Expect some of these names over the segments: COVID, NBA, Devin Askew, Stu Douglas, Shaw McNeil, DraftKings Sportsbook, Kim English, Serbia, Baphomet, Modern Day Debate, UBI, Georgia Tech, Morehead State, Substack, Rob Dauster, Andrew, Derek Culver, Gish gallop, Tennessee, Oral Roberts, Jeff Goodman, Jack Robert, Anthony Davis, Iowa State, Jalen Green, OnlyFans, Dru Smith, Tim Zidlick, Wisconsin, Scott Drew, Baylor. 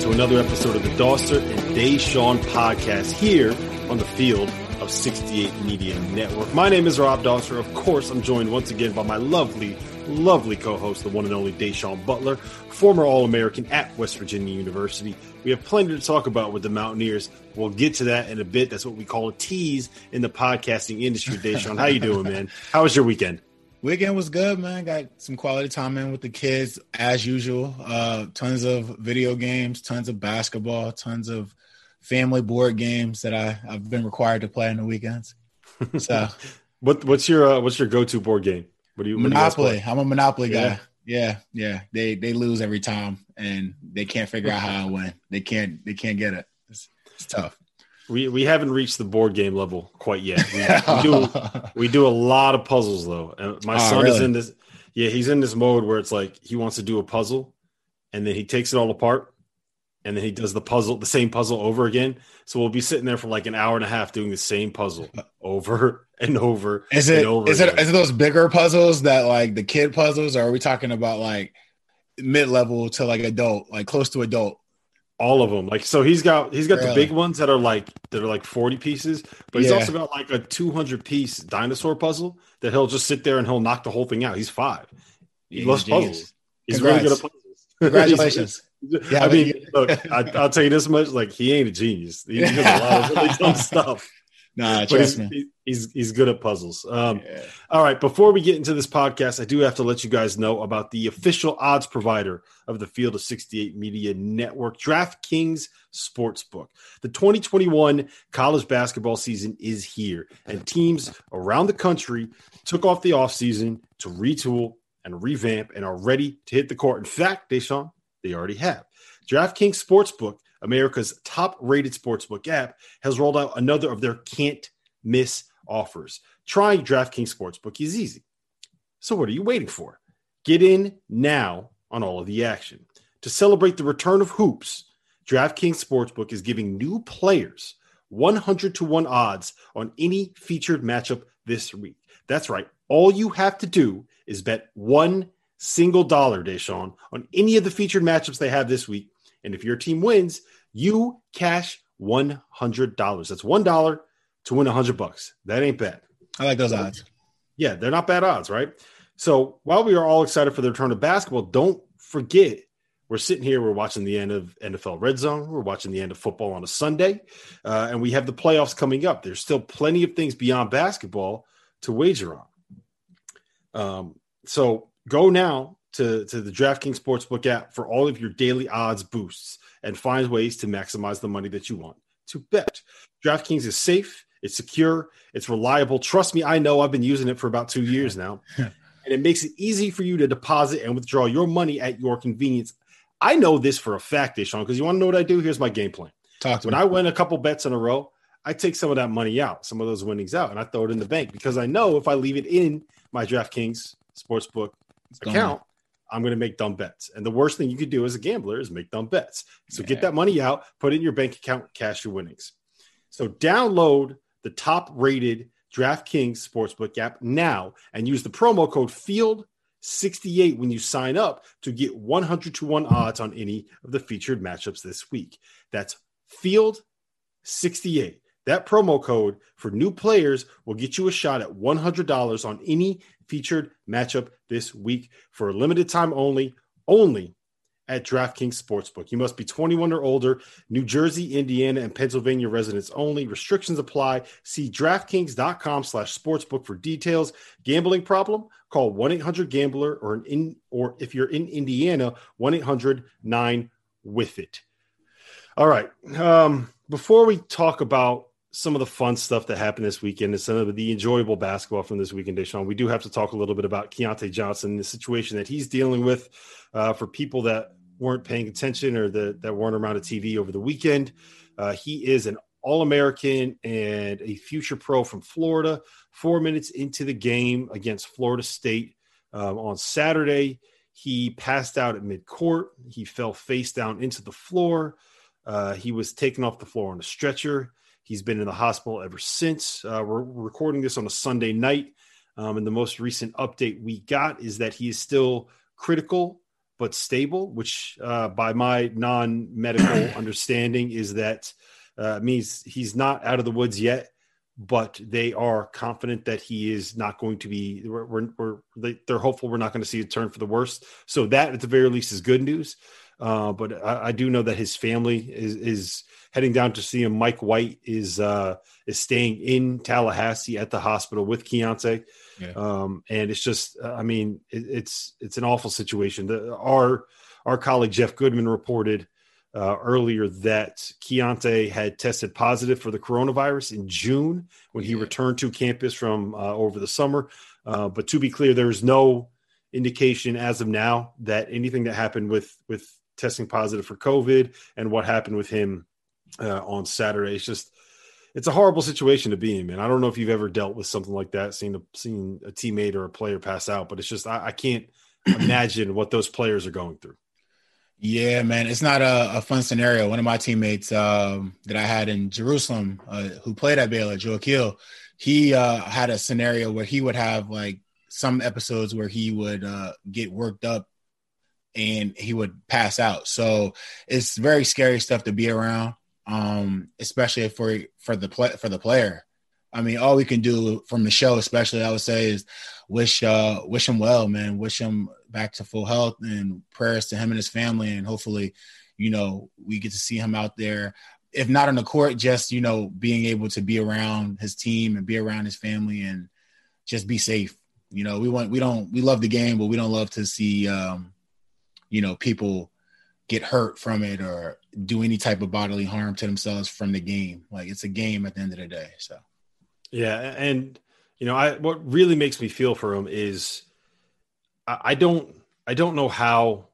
to another episode of the Dauster and Deshaun podcast here on the Field of 68 Media Network. My name is Rob Dauster. Of course, I'm joined once again by my lovely co-host, the one and only Deshaun Butler, former All-American at West Virginia University. We have plenty to talk about with the Mountaineers. We'll get to that in a bit. That's what we call a tease in the podcasting industry. Deshaun, how you doing, man? How was your weekend? Weekend was good, man. Got some quality time in with the kids, as usual. Tons of video games, tons of basketball, tons of family board games that I've been required to play on the weekends. So, what's your go-to board game? Monopoly. I'm a Monopoly guy. Yeah. They lose every time, and they can't figure out how I win. They can't get it. It's tough. We haven't reached the board game level quite yet. We do a lot of puzzles though. And my son is in this. Yeah, he's in this mode where it's like he wants to do a puzzle, and then he takes it all apart, and then he does the same puzzle over again. So we'll be sitting there for like an hour and a half doing the same puzzle over and over. Is it those bigger puzzles that like the kid puzzles, or are we talking about like mid level to like adult, like close to adult? All of them. Like, so he's got really? The big ones that are like 40 pieces, but he's also got like a 200-piece dinosaur puzzle that he'll just sit there and he'll knock the whole thing out. He's five. He loves puzzles. He's really good at puzzles. Congratulations. Yeah, I mean, look, I'll tell you this much: like, he ain't a genius. He does a lot of really dumb stuff. Nah, trust me. He's good at puzzles. All right, before we get into this podcast, I do have to let you guys know about the official odds provider of the Field of 68 Media Network, DraftKings Sportsbook. The 2021 college basketball season is here, and teams around the country took off the offseason to retool and revamp and are ready to hit the court. In fact, Deshaun, they already have. DraftKings Sportsbook, America's top-rated sportsbook app, has rolled out another of their can't-miss offers. Trying DraftKings Sportsbook is easy. So what are you waiting for? Get in now on all of the action. To celebrate the return of hoops, DraftKings Sportsbook is giving new players 100-1 odds on any featured matchup this week. That's right. All you have to do is bet one single dollar, Deshaun, on any of the featured matchups they have this week. And if your team wins, you cash $100. That's $1 to win $100. That ain't bad. I like those odds. Yeah, they're not bad odds, right? So while we are all excited for the return of basketball, don't forget we're sitting here, we're watching the end of NFL Red Zone, we're watching the end of football on a Sunday, and we have the playoffs coming up. There's still plenty of things beyond basketball to wager on. So go now to the DraftKings Sportsbook app for all of your daily odds boosts and find ways to maximize the money that you want to bet. DraftKings is safe, it's secure, it's reliable. Trust me, I know. I've been using it for about 2 years now. And it makes it easy for you to deposit and withdraw your money at your convenience. I know this for a fact, Deshaun, because you want to know what I do? Here's my game plan. When I win a couple bets in a row, I take some of that money out, some of those winnings out, and I throw it in the bank because I know if I leave it in my DraftKings Sportsbook account, I'm going to make dumb bets. And the worst thing you could do as a gambler is make dumb bets. So get that money out, put it in your bank account, cash your winnings. So download the top-rated DraftKings Sportsbook app now and use the promo code FIELD68 when you sign up to get 100-1 odds on any of the featured matchups this week. That's FIELD68. That promo code for new players will get you a shot at $100 on any featured matchup this week for a limited time only at DraftKings Sportsbook. You must be 21 or older, New Jersey, Indiana, and Pennsylvania residents only. Restrictions apply. See DraftKings.com/sportsbook for details. Gambling problem? Call 1-800-GAMBLER or if you're in Indiana, 1-800-9-WITH-IT. All right. Before we talk about some of the fun stuff that happened this weekend and some of the enjoyable basketball from this weekend, Deshaun, we do have to talk a little bit about Keontae Johnson, the situation that he's dealing with. For people that weren't paying attention or that weren't around a TV over the weekend, he is an All-American and a future pro from Florida. 4 minutes into the game against Florida State on Saturday, he passed out at midcourt. He fell face down into the floor. He was taken off the floor on a stretcher. He's been in the hospital ever since. We're recording this on a Sunday night, and the most recent update we got is that he is still critical but stable, which by my non-medical understanding is that means he's not out of the woods yet, but they are confident that he is not going to be – they're hopeful we're not going to see a turn for the worst. So that, at the very least, is good news. But I do know that his family is heading down to see him. Mike White is staying in Tallahassee at the hospital with Keontae. Yeah. And it's just, I mean, it's an awful situation. Our colleague Jeff Goodman reported earlier that Keontae had tested positive for the coronavirus in June when he returned to campus from over the summer. But to be clear, there is no indication as of now that anything that happened with testing positive for COVID and what happened with him on Saturday. It's a horrible situation to be in, man. I don't know if you've ever dealt with something like that, seen a teammate or a player pass out, but it's just, I can't imagine what those players are going through. Yeah, man, it's not a fun scenario. One of my teammates that I had in Jerusalem who played at Baylor, Joe Akil, he had a scenario where he would have like some episodes where he would get worked up and he would pass out. So it's very scary stuff to be around, especially for the player. I mean, all we can do from the show, especially, I would say, is wish him well, man. Wish him back to full health and prayers to him and his family. And hopefully, you know, we get to see him out there, if not on the court, just, you know, being able to be around his team and be around his family and just be safe. You know, we love the game, but we don't love to see, you know, people get hurt from it or do any type of bodily harm to themselves from the game. Like, it's a game at the end of the day. So, yeah. And, you know, what really makes me feel for him is I don't know how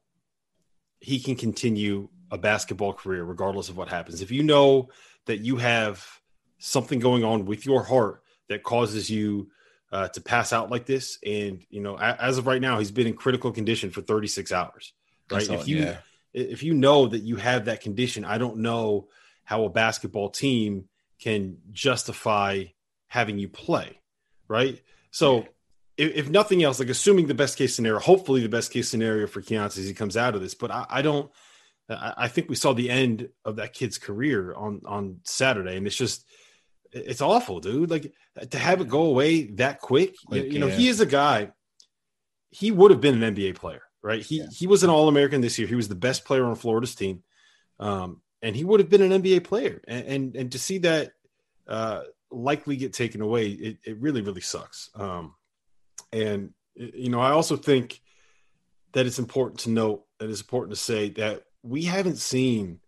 he can continue a basketball career, regardless of what happens. If you know that you have something going on with your heart that causes you to pass out like this. And, you know, as of right now, he's been in critical condition for 36 hours, right? If you know that you have that condition, I don't know how a basketball team can justify having you play, right? So if nothing else, like assuming the best case scenario, hopefully the best case scenario for Keontae is he comes out of this, but I think we saw the end of that kid's career on Saturday. And it's just, it's awful, dude. Like, to have it go away that quick you know, he is a guy, he would have been an NBA player, right? He was an All-American this year. He was the best player on Florida's team. And he would have been an NBA player. And to see that likely get taken away, it really, really sucks. And, you know, I also think that it's important to note and it's important to say that we haven't seen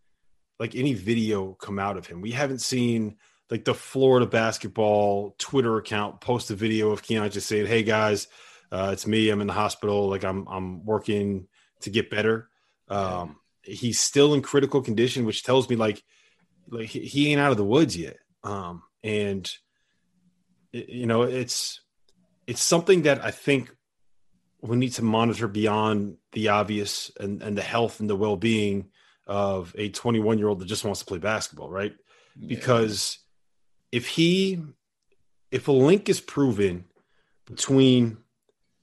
like any video come out of him. We haven't seen like the Florida basketball Twitter account post a video of Keontae just saying, "Hey guys, it's me. I'm in the hospital. Like I'm working to get better." He's still in critical condition, which tells me like he ain't out of the woods yet. And you know, it's something that I think we need to monitor beyond the obvious and the health and the well-being of a 21-year-old that just wants to play basketball. Right. Yeah. Because if a link is proven between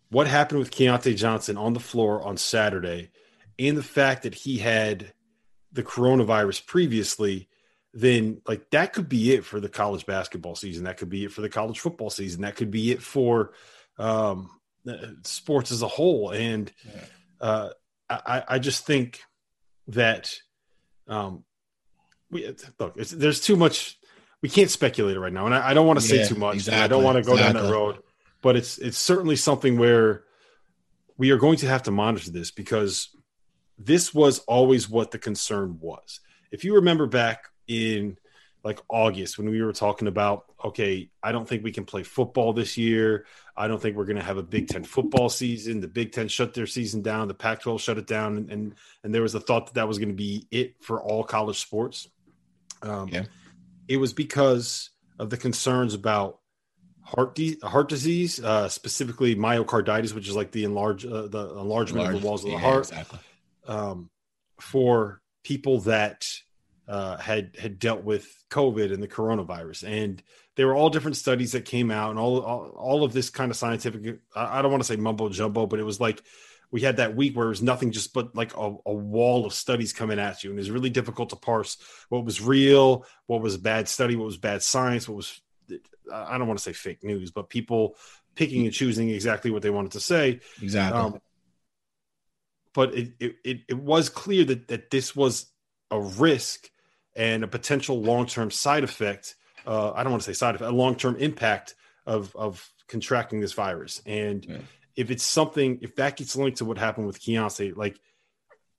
what happened with Keontae Johnson on the floor on Saturday and the fact that he had the coronavirus previously, then like that could be it for the college basketball season. That could be it for the college football season. That could be it for sports as a whole. And I just think that there's too much. We can't speculate it right now, and I don't want to say too much. Exactly, I don't want to go down that road, but it's certainly something where we are going to have to monitor this, because this was always what the concern was. If you remember back in like August when we were talking about, okay, I don't think we can play football this year. I don't think we're going to have a Big Ten football season. The Big Ten shut their season down. The Pac-12 shut it down. And there was a thought that was going to be it for all college sports. It was because of the concerns about heart disease, specifically myocarditis, which is like the enlargement of the walls of the heart. Exactly. For people that had dealt with COVID and the coronavirus. And there were all different studies that came out, and all of this kind of scientific, I don't want to say mumbo jumbo, but it was like, we had that week where it was nothing just but like a wall of studies coming at you. And it was really difficult to parse what was real, what was bad study, what was bad science, what was, I don't want to say fake news, but people picking and choosing exactly what they wanted to say. Exactly. But it was clear that this was a risk and a potential long-term side effect. I don't want to say side effect, a long-term impact of contracting this virus. And if it's something, if that gets linked to what happened with Keontae, like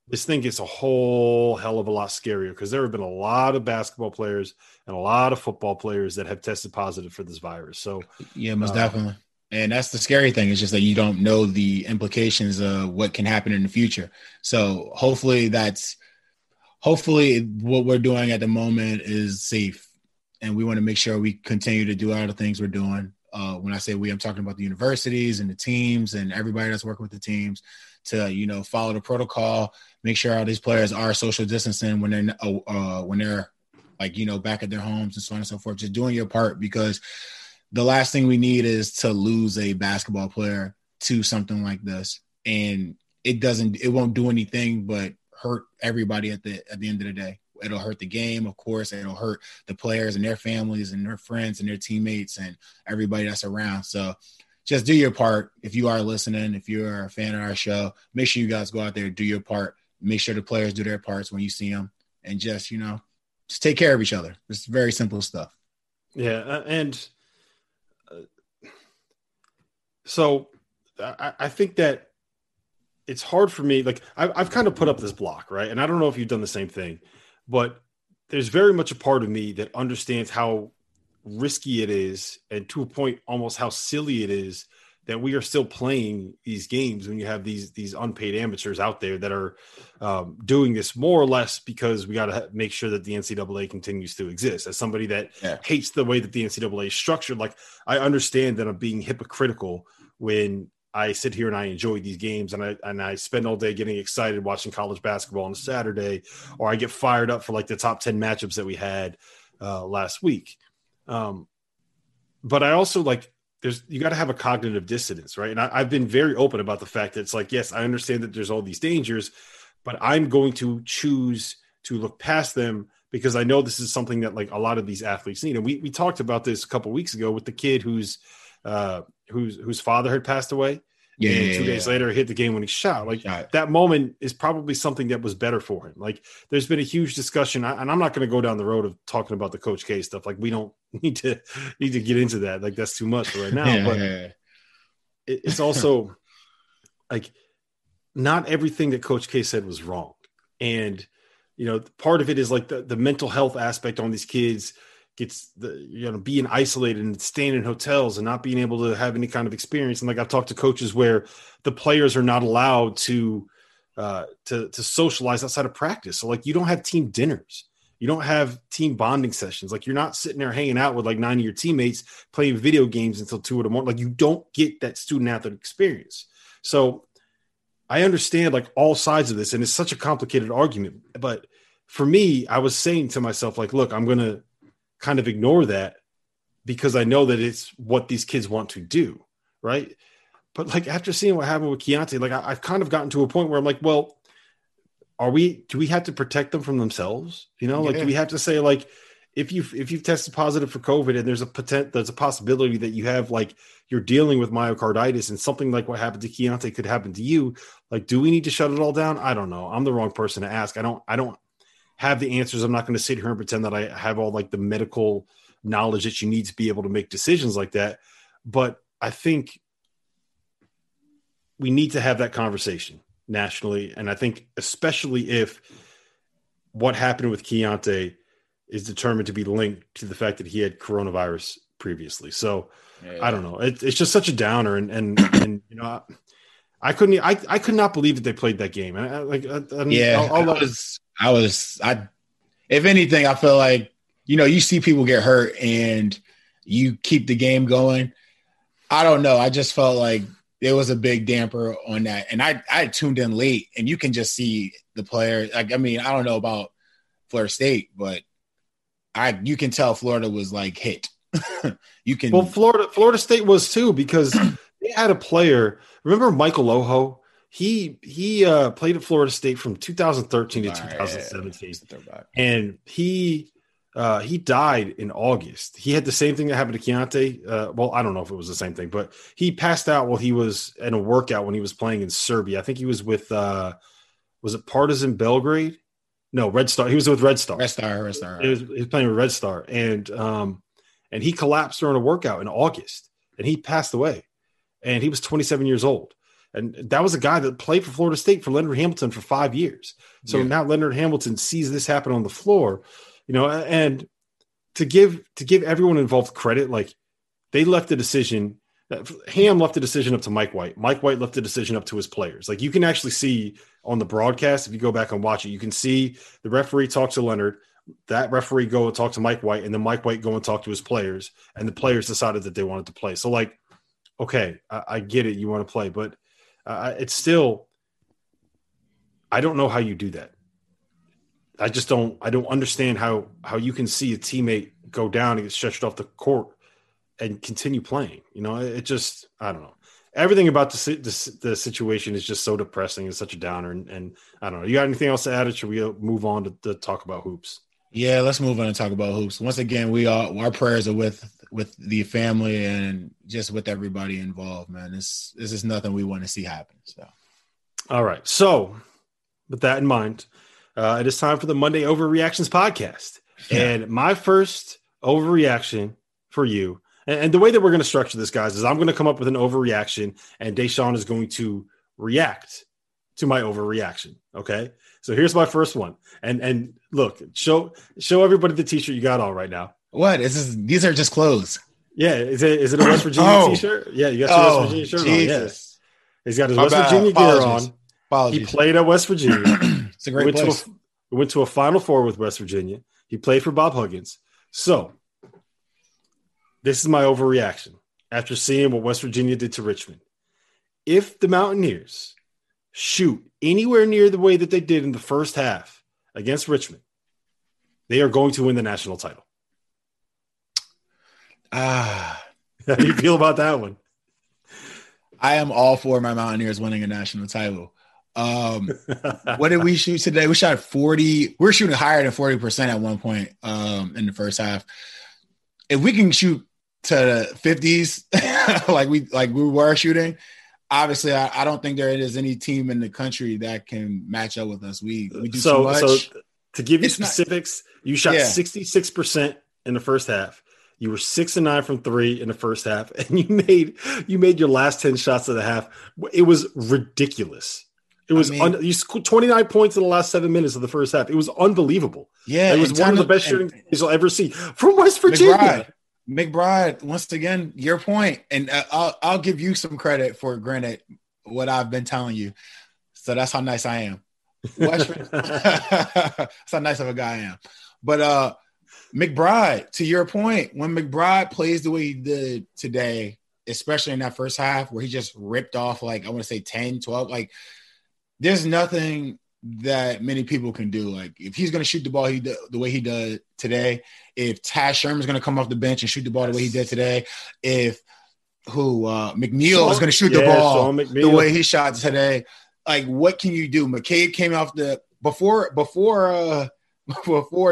this thing gets a whole hell of a lot scarier, because there have been a lot of basketball players and a lot of football players that have tested positive for this virus. So most definitely. And that's the scary thing. It's just that you don't know the implications of what can happen in the future. So hopefully what we're doing at the moment is safe. And we want to make sure we continue to do all the things we're doing. When I say we, I'm talking about the universities and the teams and everybody that's working with the teams to, follow the protocol, make sure all these players are social distancing when they're like, back at their homes and so on and so forth, just doing your part, because the last thing we need is to lose a basketball player to something like this. And it won't do anything but hurt everybody at the end of the day. It'll hurt the game, of course. It'll hurt the players and their families and their friends and their teammates and everybody that's around. So just do your part. If you are listening, if you're a fan of our show, make sure you guys go out there and do your part. Make sure the players do their parts when you see them, and just, just take care of each other. It's very simple stuff. Yeah. And so I think that it's hard for me. Like I've kind of put up this block, right? And I don't know if you've done the same thing, but there's very much a part of me that understands how risky it is, and to a point almost how silly it is that we are still playing these games when you have these unpaid amateurs out there that are doing this more or less because we got to make sure that the NCAA continues to exist. As somebody that hates the way that the NCAA is structured, like I understand that I'm being hypocritical when I sit here and I enjoy these games and I spend all day getting excited watching college basketball on a Saturday, or I get fired up for like the top 10 matchups that we had last week. But I also you got to have a cognitive dissonance, right? And I've been very open about the fact that it's like, yes, I understand that there's all these dangers, but I'm going to choose to look past them because I know this is something that like a lot of these athletes need. And we talked about this a couple of weeks ago with the kid whose father had passed away. And 2 days later, hit the game-winning shot. That moment is probably something that was better for him. Like, there's been a huge discussion, and I'm not going to go down the road of talking about the Coach K stuff. Like, we don't need to get into that. Like, that's too much right now. It's also like not everything that Coach K said was wrong, and part of it is like the mental health aspect on these kids. It's being isolated and staying in hotels and not being able to have any kind of experience. And like I've talked to coaches where the players are not allowed to socialize outside of practice. So like you don't have team dinners, you don't have team bonding sessions. Like you're not sitting there hanging out with like 9 of your teammates playing video games until 2 a.m. Like you don't get that student athlete experience. So I understand like all sides of this, and it's such a complicated argument. But for me, I was saying to myself like, look, I'm gonna kind of ignore that because I know that it's what these kids want to do. Right. But like, after seeing what happened with Keontae, like I've kind of gotten to a point where I'm like, well, do we have to protect them from themselves? Do we have to say like, if you've tested positive for COVID and there's a possibility that you have, like, you're dealing with myocarditis and something like what happened to Keontae could happen to you. Like, do we need to shut it all down? I don't know. I'm the wrong person to ask. I don't have the answers. I'm not going to sit here and pretend that I have all, like, the medical knowledge that you need to be able to make decisions like that. But I think we need to have that conversation nationally. And I think especially if what happened with Keontae is determined to be linked to the fact that he had coronavirus previously. So I don't know. It's just such a downer. And you know, I could not believe that they played that game. If anything, I feel like, you know, you see people get hurt and you keep the game going. I don't know. I just felt like there was a big damper on that. And I tuned in late, and you can just see the player. Like, I mean, I don't know about Florida State, but you can tell Florida was, like, hit. Well, Florida State was too, because they had a player. Remember Michael Oho? He played at Florida State from 2013 to 2017, and he died in August. He had the same thing that happened to Keontae. Well, I don't know if it was the same thing, but he passed out while he was in a workout when he was playing in Serbia. I think he was with, was it Partizan Belgrade? No, Red Star. He was with Red Star. Red Star. He was playing with Red Star. And he collapsed during a workout in August, and he passed away. And he was 27 years old. And that was a guy that played for Florida State for Leonard Hamilton for 5 years. So now Leonard Hamilton sees this happen on the floor. You know, and to give everyone involved credit, like, they left the decision. Ham left the decision up to Mike White. Mike White left the decision up to his players. Like, you can actually see on the broadcast, if you go back and watch it, you can see the referee talk to Leonard, that referee go and talk to Mike White, and then Mike White go and talk to his players, and the players decided that they wanted to play. So, like, okay, I get it. You want to play, but it's still – I don't know how you do that. I just don't. I don't understand how you can see a teammate go down and get stretched off the court and continue playing. You know, it just. I don't know. Everything about the situation is just so depressing and such a downer. And I don't know. You got anything else to add, or should we move on to talk about hoops? Yeah, let's move on and talk about hoops. Once again, our prayers are with the family and just with everybody involved. Man, this is nothing we want to see happen. So, all right. So, with that in mind. It is time for the Monday Overreactions podcast. And my first overreaction for you, and the way that we're going to structure this, guys, is I'm going to come up with an overreaction, and Deshaun is going to react to my overreaction, okay? So here's my first one. And look, show everybody the T-shirt you got on right now. What? These are just clothes. Yeah, is it a West Virginia T-shirt? Yeah, you got your West Virginia shirt on, yes. He's got his Virginia gear on. Apologies. He played at West Virginia. It's a great place. We went to a Final Four with West Virginia. He played for Bob Huggins. So this is my overreaction after seeing what West Virginia did to Richmond. If the Mountaineers shoot anywhere near the way that they did in the first half against Richmond, they are going to win the national title. How do you feel about that one? I am all for my Mountaineers winning a national title. What did we shoot today? We shot 40. We're shooting higher than 40% at one point in the first half. If we can shoot to the 50s like we were shooting, obviously I don't think there is any team in the country that can match up with us. We do so much. So to give you specifics, you shot 66% in the first half. You were 6 and 9 from three in the first half, and you made your last 10 shots of the half. It was ridiculous. It was you scored 29 points in the last 7 minutes of the first half. It was unbelievable. Yeah, it was one of the best shooting you'll ever see from West Virginia. McBride, once again, your point, and I'll give you some credit for granted what I've been telling you. So that's how nice I am. That's how nice of a guy I am. But McBride, to your point, when McBride plays the way he did today, especially in that first half where he just ripped off, like, I want to say 10, 12, like. There's nothing that many people can do. Like, if he's going to shoot the ball the way he does today, if Tash Sherman's going to come off the bench and shoot the ball the way he did today, if McNeil is going to shoot the ball the way he shot today, like, what can you do? McCabe came off before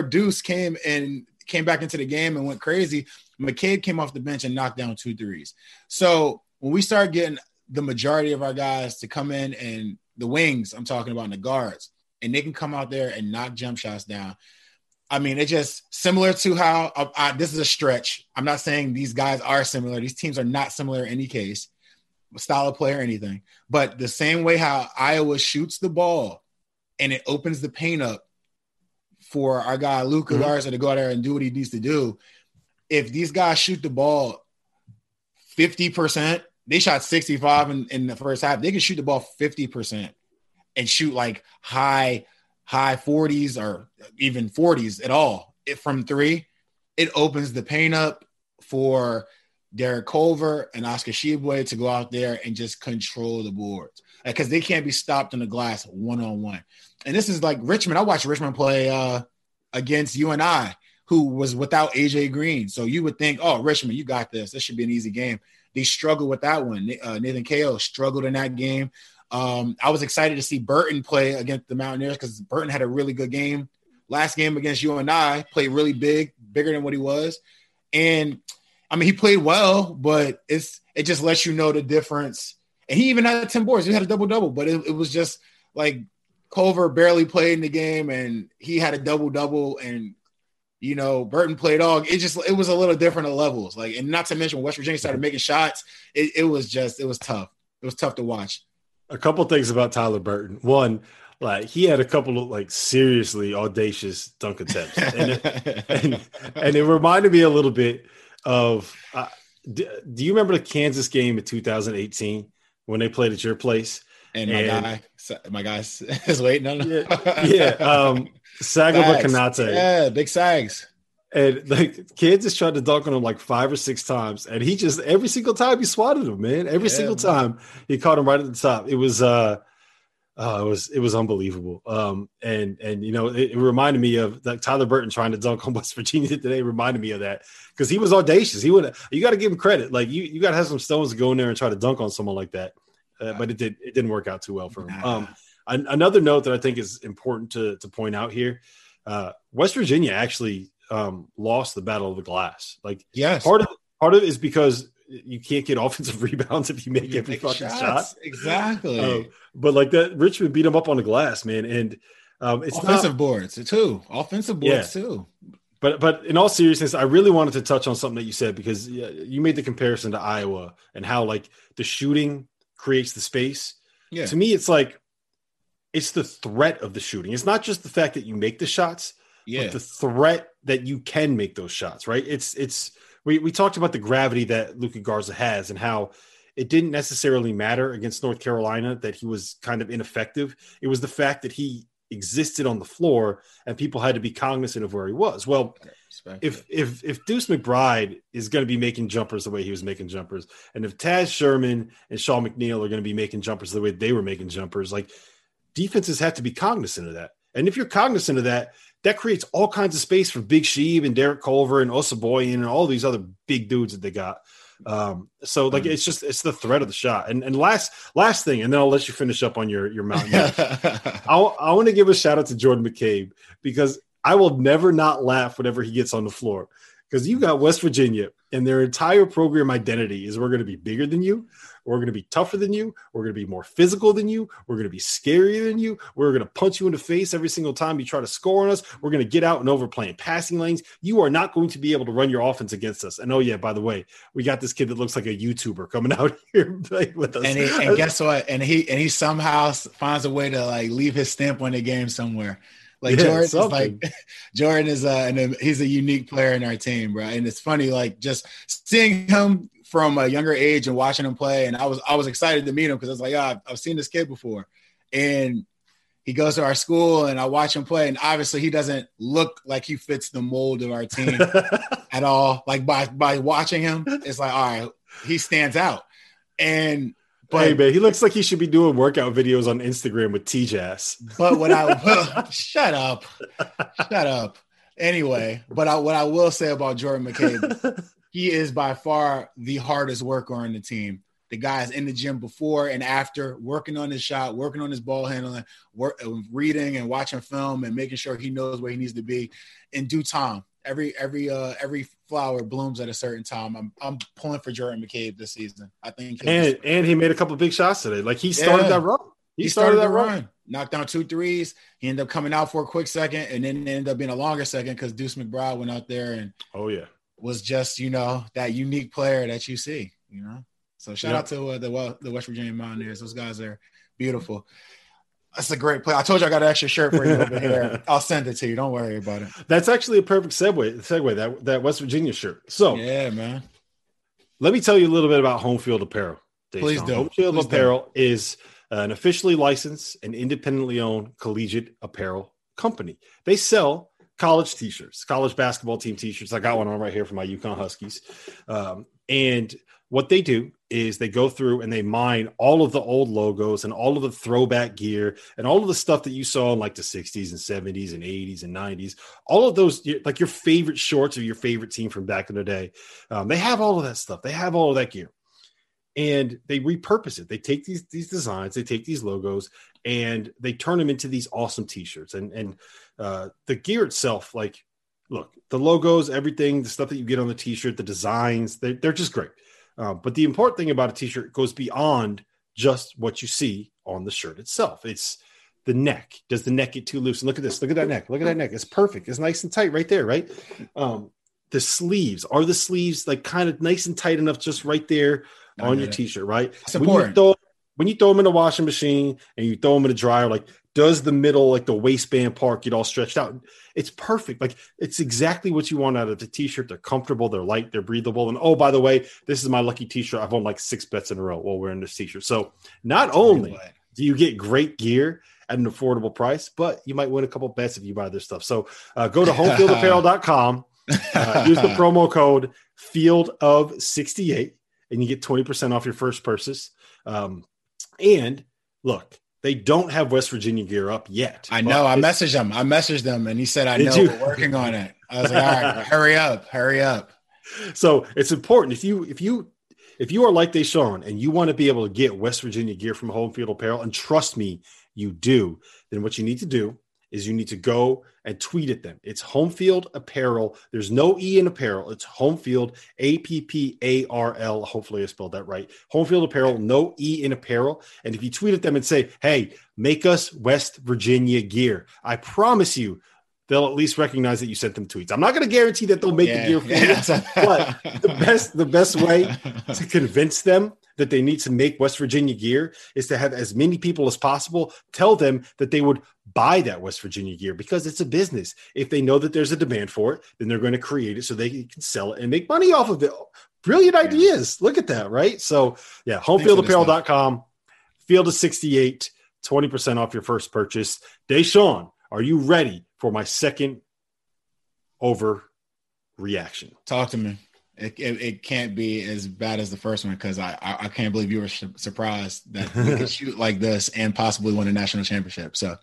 Deuce came and came back into the game and went crazy. McCabe came off the bench and knocked down 2 threes. So when we start getting the majority of our guys to come in and the wings, I'm talking about in the guards, and they can come out there and knock jump shots down. I mean, it's just similar to how this is a stretch. I'm not saying these guys are similar. These teams are not similar in any case, style of play or anything. But the same way how Iowa shoots the ball and it opens the paint up for our guy Luka Garza to go out there and do what he needs to do, if these guys shoot the ball 50%, they shot 65 in the first half, they can shoot the ball 50% and shoot like high 40s or even 40s at all. From three, it opens the paint up for Derek Culver and Oscar Tshiebwe to go out there and just control the boards because they can't be stopped in the glass one-on-one. And this is like Richmond. I watched Richmond play against UNI, who was without A.J. Green. So you would think, oh, Richmond, you got this. This should be an easy game. They struggled with that one. Nathan Kao struggled in that game. I was excited to see Burton play against the Mountaineers because Burton had a really good game. Last game against UNI, played really big, bigger than what he was. And, I mean, he played well, but it just lets you know the difference. And he even had 10 boards. He had a double-double, but it was just like Culver barely played in the game, and he had a double-double, and, you know, Burton played all. It was a little different at levels. Like, and not to mention when West Virginia started making shots, it was tough. It was tough to watch. A couple things about Tyler Burton. One, like he had a couple of like seriously audacious dunk attempts, and it reminded me a little bit of. Do you remember the Kansas game in 2018 when they played at your place? And my guy is waiting on him. Sagaba Kanate. Yeah, big Sags. And like Kansas tried to dunk on him like 5 or 6 times, and he just every single time he swatted him, man. Every single time he caught him right at the top. It was unbelievable. And you know, it reminded me of like Tyler Burton trying to dunk on West Virginia today. Reminded me of that because he was audacious. You got to give him credit. Like you got to have some stones to go in there and try to dunk on someone like that. But it didn't work out too well for him. Another note that I think is important to point out here, West Virginia actually lost the battle of the glass. Like, yes, part of it is because you can't get offensive rebounds if you make every fucking shot. Exactly. But like that, Richmond beat them up on the glass, man. And it's offensive boards too. But in all seriousness, I really wanted to touch on something that you said because you made the comparison to Iowa and how like the shooting creates the space. Yeah. To me, it's like it's the threat of the shooting. It's not just the fact that you make the shots, but the threat that you can make those shots, right? We talked about the gravity that Luka Garza has and how it didn't necessarily matter against North Carolina that he was kind of ineffective. It was the fact that he existed on the floor and people had to be cognizant of where he was. Well, if Deuce McBride is going to be making jumpers the way he was making jumpers, and if Taz Sherman and Shaw McNeil are going to be making jumpers the way they were making jumpers, like defenses have to be cognizant of that. And if you're cognizant of that, that creates all kinds of space for Big Sheeb and Derek Culver and Osaboyan and all these other big dudes that they got. So like, it's the threat of the shot. And last thing, and then I'll let you finish up on your mountain. I want to give a shout out to Jordan McCabe because I will never not laugh whenever he gets on the floor because you got West Virginia and their entire program identity is we're going to be bigger than you. We're going to be tougher than you. We're going to be more physical than you. We're going to be scarier than you. We're going to punch you in the face every single time you try to score on us. We're going to get out and overplay in passing lanes. You are not going to be able to run your offense against us. And, oh, yeah, by the way, we got this kid that looks like a YouTuber coming out here playing with us. And guess what? And he somehow finds a way to, like, leave his stamp on the game somewhere. Like, yeah, Jordan is a unique player in our team, bro. And it's funny, like, just seeing him from a younger age and watching him play. And I was excited to meet him because I was like, oh, I've seen this kid before. And he goes to our school and I watch him play. And obviously he doesn't look like he fits the mold of our team at all. Like by watching him, it's like, all right, he stands out. But hey, man, he looks like he should be doing workout videos on Instagram with TJass. But what I shut up. Anyway, what I will say about Jordan McCabe, he is by far the hardest worker on the team. The guy's in the gym before and after, working on his shot, working on his ball handling, reading and watching film and making sure he knows where he needs to be in due time. every flower blooms at a certain time. I'm pulling for Jordan McCabe this season. I think, and he made a couple of big shots today. Like he started that run. He started that run. Knocked down 2 threes. He ended up coming out for a quick second, and then it ended up being a longer second because Deuce McBride went out there and was just, you know, that unique player that you see, you know. So shout out to the West Virginia Mountaineers. Those guys are beautiful. That's a great play. I told you I got an extra shirt for you over here. I'll send it to you. Don't worry about it. That's actually a perfect segue that West Virginia shirt. So yeah, man. Let me tell you a little bit about Home Field Apparel. Please do. Home Field Apparel is an officially licensed and independently owned collegiate apparel company. They sell college t-shirts, college basketball team t-shirts. I got one on right here for my UConn Huskies. And what they do is they go through and they mine all of the old logos and all of the throwback gear and all of the stuff that you saw in like the 60s and 70s and 80s and 90s, all of those, like your favorite shorts or your favorite team from back in the day. They have all of that stuff. They have all of that gear. And they repurpose it. They take these designs, they take these logos, and they turn them into these awesome t-shirts. And the gear itself, like, look, the logos, everything, the stuff that you get on the t-shirt, the designs, they're just great. But the important thing about a t-shirt goes beyond just what you see on the shirt itself. It's the neck. Does the neck get too loose? And look at this. Look at that neck. Look at that neck. It's perfect. It's nice and tight right there, right? The sleeves. Are the sleeves like kind of nice and tight enough just right there on your t-shirt, right? When you throw them in the washing machine and you throw them in the dryer, like does the middle, like the waistband part get all stretched out? It's perfect. Like it's exactly what you want out of the t-shirt. They're comfortable. They're light. They're breathable. And oh, by the way, this is my lucky t-shirt. I've won like 6 bets in a row while wearing this t-shirt. So not only do you get great gear at an affordable price, but you might win a couple bets if you buy this stuff. So go to homefieldapparel.com. Use the promo code Field of 68. And you get 20% off your first purchase. And look, they don't have West Virginia gear up yet. I know. I messaged them, and he said, we're working on it. I was like, all right, hurry up. So it's important. If you are like Deshaun and you want to be able to get West Virginia gear from Home Field Apparel, and trust me, you do, then what you need to do is you need to go and tweet at them. It's Home Field Apparel. There's no E in apparel. It's Home Field, Apparel. Hopefully I spelled that right. Home Field Apparel, no E in apparel. And if you tweet at them and say, hey, make us West Virginia gear, I promise you they'll at least recognize that you sent them tweets. I'm not going to guarantee that they'll make the gear for you, but the best way to convince them that they need to make West Virginia gear is to have as many people as possible tell them that they would buy that West Virginia gear, because it's a business. If they know that there's a demand for it, then they're going to create it so they can sell it and make money off of it. Brilliant ideas. Look at that, right? So, yeah, homefieldapparel.com, Field of 68, 20% off your first purchase. Deshaun, are you ready for my second overreaction? Talk to me. It can't be as bad as the first one, because I can't believe you were surprised that we could shoot like this and possibly win a national championship. So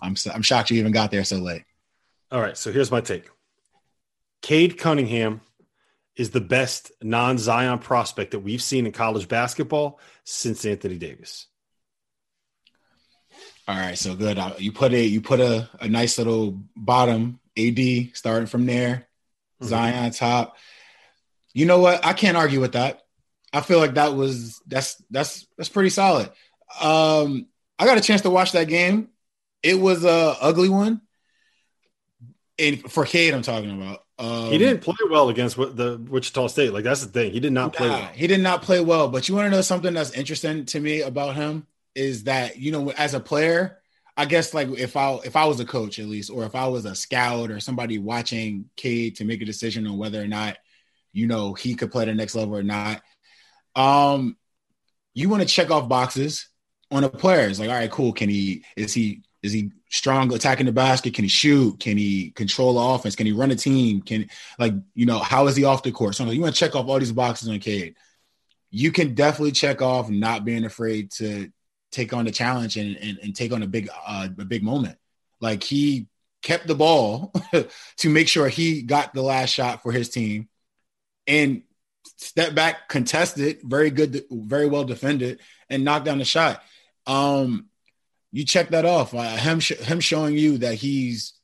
I'm shocked you even got there so late. All right, so here's my take. Cade Cunningham is the best non-Zion prospect that we've seen in college basketball since Anthony Davis. All right, so good. You put a nice little bottom, AD starting from there, Zion top. You know what? I can't argue with that. I feel like that's pretty solid. I got a chance to watch that game. It was a ugly one. And for Cade, I'm talking about. He didn't play well against the Wichita State. Like, that's the thing. He did not play well. He did not play well. But you want to know something that's interesting to me about him is that, you know, as a player, I guess, like, if I was a coach at least, or if I was a scout or somebody watching Cade to make a decision on whether or not, you know, he could play the next level or not. You want to check off boxes on a player. It's like, all right, cool. Is he strong attacking the basket? Can he shoot? Can he control the offense? Can he run a team? How is he off the court? So you want to check off all these boxes on Cade. You can definitely check off not being afraid to take on the challenge and take on a big moment. Like, he kept the ball to make sure he got the last shot for his team. And step back, contested, very good, very well defended, and knocked down the shot. You check that off. Him showing you that he's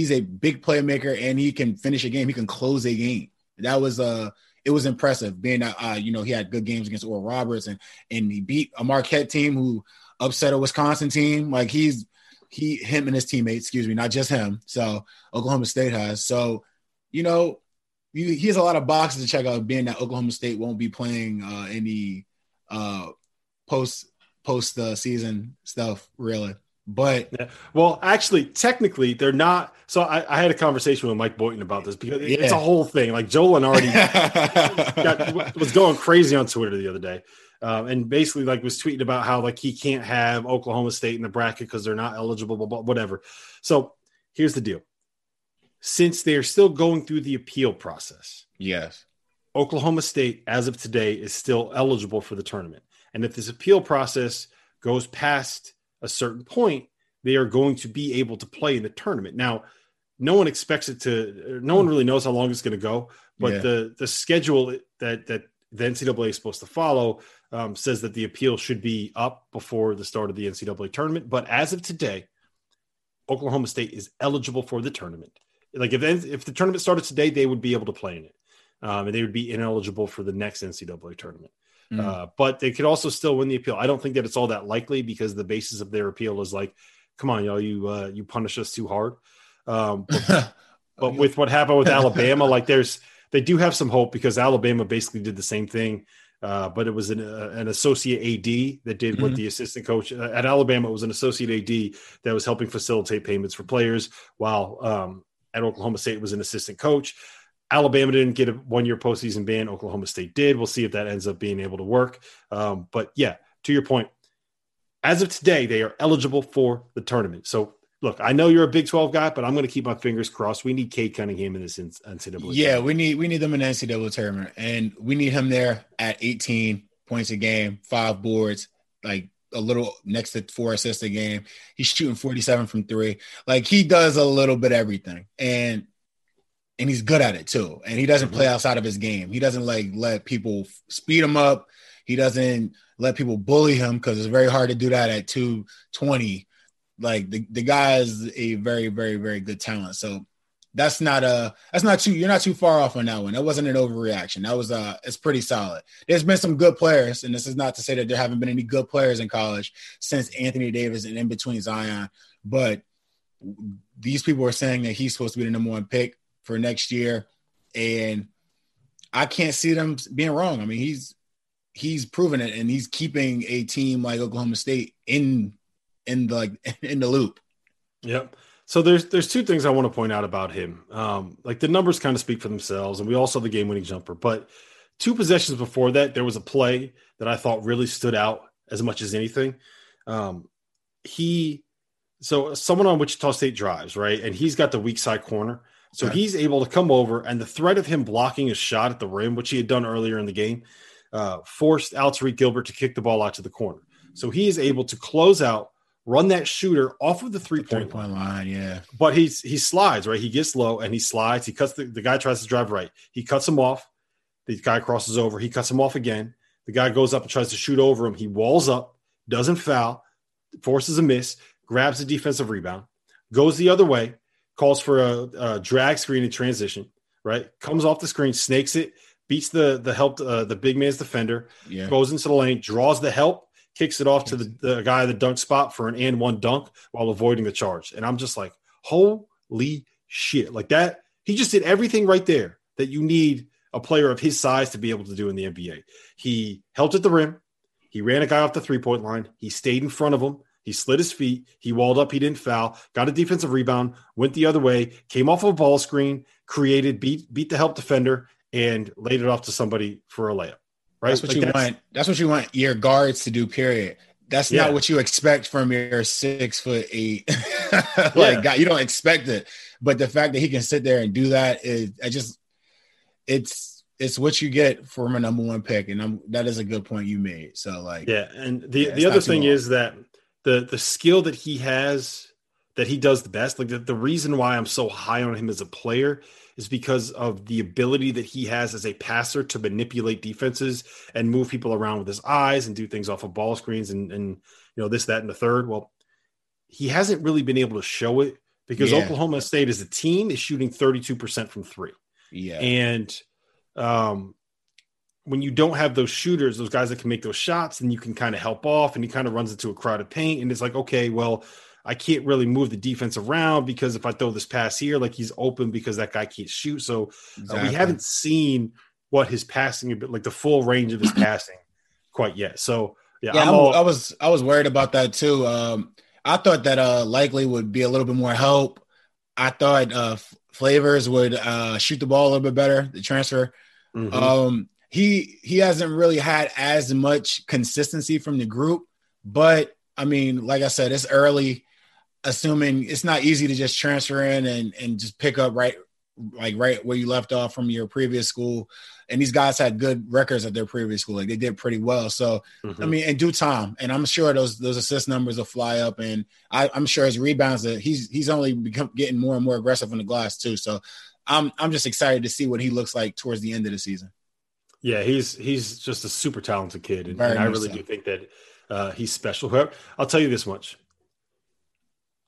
he's a big playmaker and he can finish a game. He can close a game. That was it was impressive being that, he had good games against Oral Roberts and he beat a Marquette team who upset a Wisconsin team. Like him and his teammates, not just him. So Oklahoma State has. So, he has a lot of boxes to check out being that Oklahoma State won't be playing any post season stuff really. But technically they're not. So I had a conversation with Mike Boynton about this because it's a whole thing. Like Joel and Artie was going crazy on Twitter the other day. And basically was tweeting about how he can't have Oklahoma State in the bracket because they're not eligible, but whatever. So here's the deal. Since they're still going through the appeal process. Yes. Oklahoma State, as of today, is still eligible for the tournament. And if this appeal process goes past a certain point, they are going to be able to play in the tournament. Now, no one really knows how long it's going to go, but the schedule that the NCAA is supposed to follow says that the appeal should be up before the start of the NCAA tournament. But as of today, Oklahoma State is eligible for the tournament. If the tournament started today, they would be able to play in it. And they would be ineligible for the next NCAA tournament. Mm. But they could also still win the appeal. I don't think that it's all that likely because the basis of their appeal is come on, y'all, you punish us too hard. But with what happened with Alabama, they do have some hope because Alabama basically did the same thing. But it was an associate AD that did what the assistant coach at Alabama was an associate AD that was helping facilitate payments for players while at Oklahoma State was an assistant coach. Alabama didn't get a one-year postseason ban. Oklahoma State did. We'll see if that ends up being able to work. But yeah, to your point, as of today, they are eligible for the tournament. So look, I know you're a Big 12 guy, but I'm going to keep my fingers crossed. We need Cade Cunningham in this NCAA. Yeah, tournament. we need them in the NCAA tournament, and we need him there at 18 points a game, 5 boards, a little next to 4 assists a game. He's shooting 47 from 3. He does a little bit everything, and he's good at it too. And he doesn't play outside of his game. He doesn't let people speed him up. He doesn't let people bully him because it's very hard to do that at 220. The guy is a very, very, very good talent. So you're not too far off on that one. That wasn't an overreaction. That was it's pretty solid. There's been some good players, and this is not to say that there haven't been any good players in college since Anthony Davis and in between Zion, but these people are saying that he's supposed to be the number 1 pick for next year, and I can't see them being wrong. I mean, he's proven it, and he's keeping a team like Oklahoma State in the loop. Yep. So there's 2 things I want to point out about him. The numbers kind of speak for themselves, and we also have the game-winning jumper. But 2 possessions before that, there was a play that I thought really stood out as much as anything. So someone on Wichita State drives, right, and he's got the weak side corner. So he's able to come over, and the threat of him blocking a shot at the rim, which he had done earlier in the game, forced Al-Tariq Gilbert to kick the ball out to the corner. So he is able to close out, run that shooter off of the three-point line. Yeah. But he slides, right? He gets low, and he slides. He cuts the guy tries to drive right. He cuts him off. The guy crosses over. He cuts him off again. The guy goes up and tries to shoot over him. He walls up, doesn't foul, forces a miss, grabs the defensive rebound, goes the other way, calls for a drag screen in transition, right? Comes off the screen, snakes it, beats the big man's defender, goes into the lane, draws the help, kicks it off to the guy at the dunk spot for an and one dunk while avoiding the charge. And I'm just like, holy shit. That, he just did everything right there that you need a player of his size to be able to do in the NBA. He helped at the rim. He ran a guy off the three-point line. He stayed in front of him. He slid his feet. He walled up. He didn't foul. Got a defensive rebound. Went the other way. Came off of a ball screen. Created. Beat the help defender and laid it off to somebody for a layup. Right. That's what you want. That's what you want your guards to do. Period. That's not what you expect from your 6'8" guy. You don't expect it. But the fact that he can sit there and do that is, it's what you get from a number 1 pick, and that is a good point you made. So and the other thing is that. The skill that he has, that he does the best, the reason why I'm so high on him as a player is because of the ability that he has as a passer to manipulate defenses and move people around with his eyes and do things off of ball screens and this, that, and the third. Well, he hasn't really been able to show it because Oklahoma State as a team is shooting 32% from three. Yeah. And when you don't have those shooters, those guys that can make those shots, and you can kind of help off, and he kind of runs into a crowded paint, and it's like, okay, well, I can't really move the defense around because if I throw this pass here, like he's open because that guy can't shoot. So we haven't seen what his passing, like the full range of his passing quite yet. So I was worried about that too. I thought that likely would be a little bit more help. I thought Flavors would shoot the ball a little bit better, the transfer. Mm-hmm. He hasn't really had as much consistency from the group, but I mean, like I said, it's early. Assuming it's not easy to just transfer in and just pick up right where you left off from your previous school. And these guys had good records at their previous school. Like they did pretty well. So, I mean, in due time, and I'm sure those assist numbers will fly up, and I'm sure his rebounds, he's only getting more and more aggressive on the glass too. So I'm just excited to see what he looks like towards the end of the season. Yeah. He's just a super talented kid. And I really do think that he's special. However, I'll tell you this much.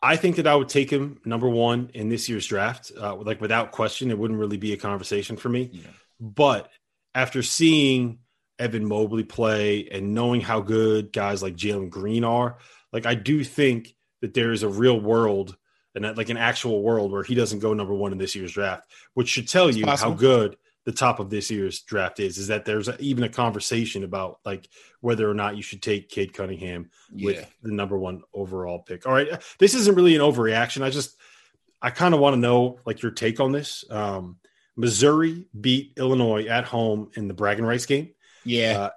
I think that I would take him number one in this year's draft. Like without question, it wouldn't really be a conversation for me. Yeah. But after seeing Evan Mobley play and knowing how good guys like Jalen Green are, like I do think that there is a real world and that, like an actual world where he doesn't go number one in this year's draft, which should tell you how good the top of this year's draft is that there's even a conversation about like whether or not you should take Cade Cunningham with the number one overall pick. All right. This isn't really an overreaction. I kind of want to know like your take on this. Missouri beat Illinois at home in the bragging rights game. Yeah.